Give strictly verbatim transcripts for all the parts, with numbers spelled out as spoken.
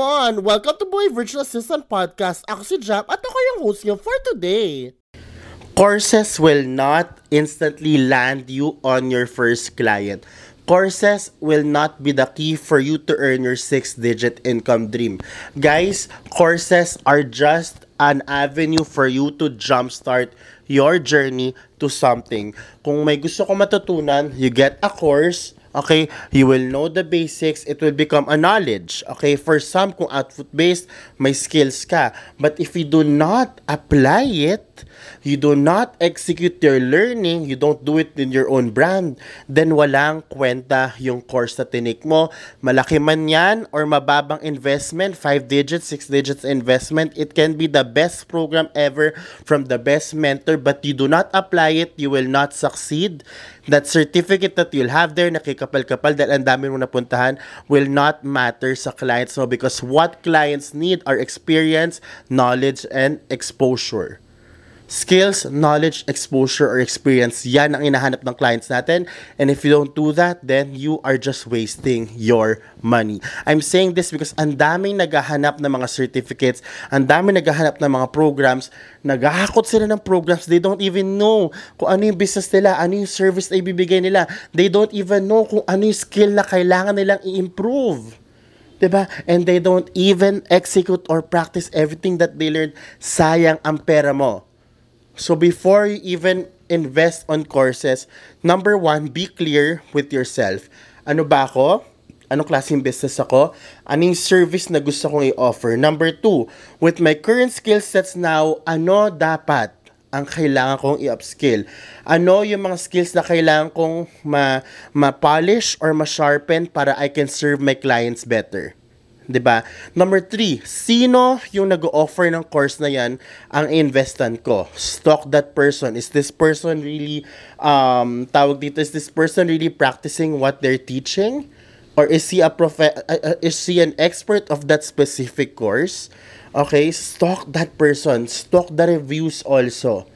Come on! Welcome to Boy Virtual Assistant Podcast. Ako si Jap at ako yung host niyo for today. Courses will not instantly land you on your first client. Courses will not be the key for you to earn your six-digit income dream. Guys, courses are just an avenue for you to jumpstart your journey to something. Kung may gusto kong matutunan, you get a course. Okay, you will know the basics. It will become a knowledge. Okay, for some, kung output-based, may skills ka. But if you do not apply it, you do not execute your learning, you don't do it in your own brand, then walang kwenta yung course na tinik mo. Malaki man yan or mababang investment, five digits, six digits investment, it can be the best program ever from the best mentor, but you do not apply it, you will not succeed. That certificate that you'll have there, nakikapal-kapal dahil ang dami mong napuntahan, will not matter sa clients mo because what clients need are experience, knowledge, and exposure. Skills, knowledge, exposure, or experience, yan ang inahanap ng clients natin. And if you don't do that, then you are just wasting your money. I'm saying this because ang daming naghahanap ng mga certificates, ang daming naghahanap ng mga programs, naghahakot sila ng programs, they don't even know kung ano yung business nila, ano yung service na ibibigay nila. They don't even know kung ano yung skill na kailangan nilang i-improve. Diba? And they don't even execute or practice everything that they learned. Sayang ang pera mo. So before you even invest on courses, number one, be clear with yourself. Ano ba ako? Anong klaseng business ako? Anong service na gusto kong i-offer? Number two, with my current skill sets now, ano dapat ang kailangan kong i-upskill? Ano yung mga skills na kailangan kong ma- ma-polish or ma-sharpen para I can serve my clients better? Diba? Number three, sino yung nag-o-offer ng course na yan ang investan ko? Stalk that person. Is this person really, um, tawag dito, is this person really practicing what they're teaching? Or is he a profe- uh, is he an expert of that specific course? Okay, stalk that person. Stalk the reviews also.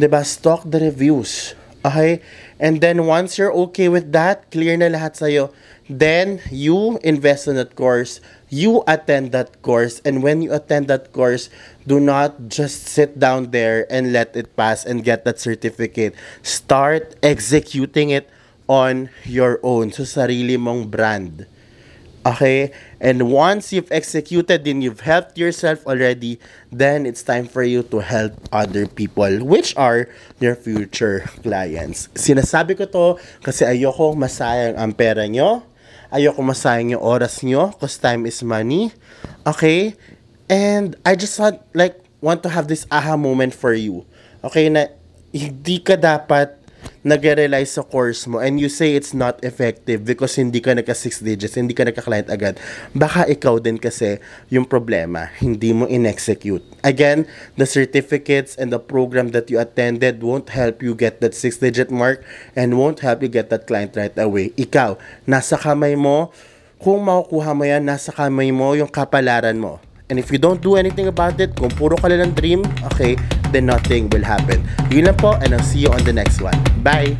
Diba? Stalk the reviews. Okay? And then once you're okay with that, clear na lahat sa'yo, then you invest in that course, you attend that course, and when you attend that course, do not just sit down there and let it pass and get that certificate. Start executing it on your own, so sarili mong brand. Okay? And once you've executed and you've helped yourself already, then it's time for you to help other people, which are your future clients. Sinasabi ko to kasi ayoko masayang ang pera nyo. Ayoko masayang yung oras nyo because time is money. Okay? And I just want, like, want to have this aha moment for you. Okay? Na hindi ka dapat nag-realize sa course mo and you say it's not effective because hindi ka nagka six digits, hindi ka nagka client agad, baka ikaw din kasi yung problema, hindi mo in-execute. Again, the certificates and the program that you attended won't help you get that six digit mark and won't help you get that client right away. Ikaw, nasa kamay mo, kung makukuha mo yan, nasa kamay mo yung kapalaran mo. And if you don't do anything about it, kung puro ka lang dream, okay, then nothing will happen. Yun lang po, and I'll see you on the next one. Bye!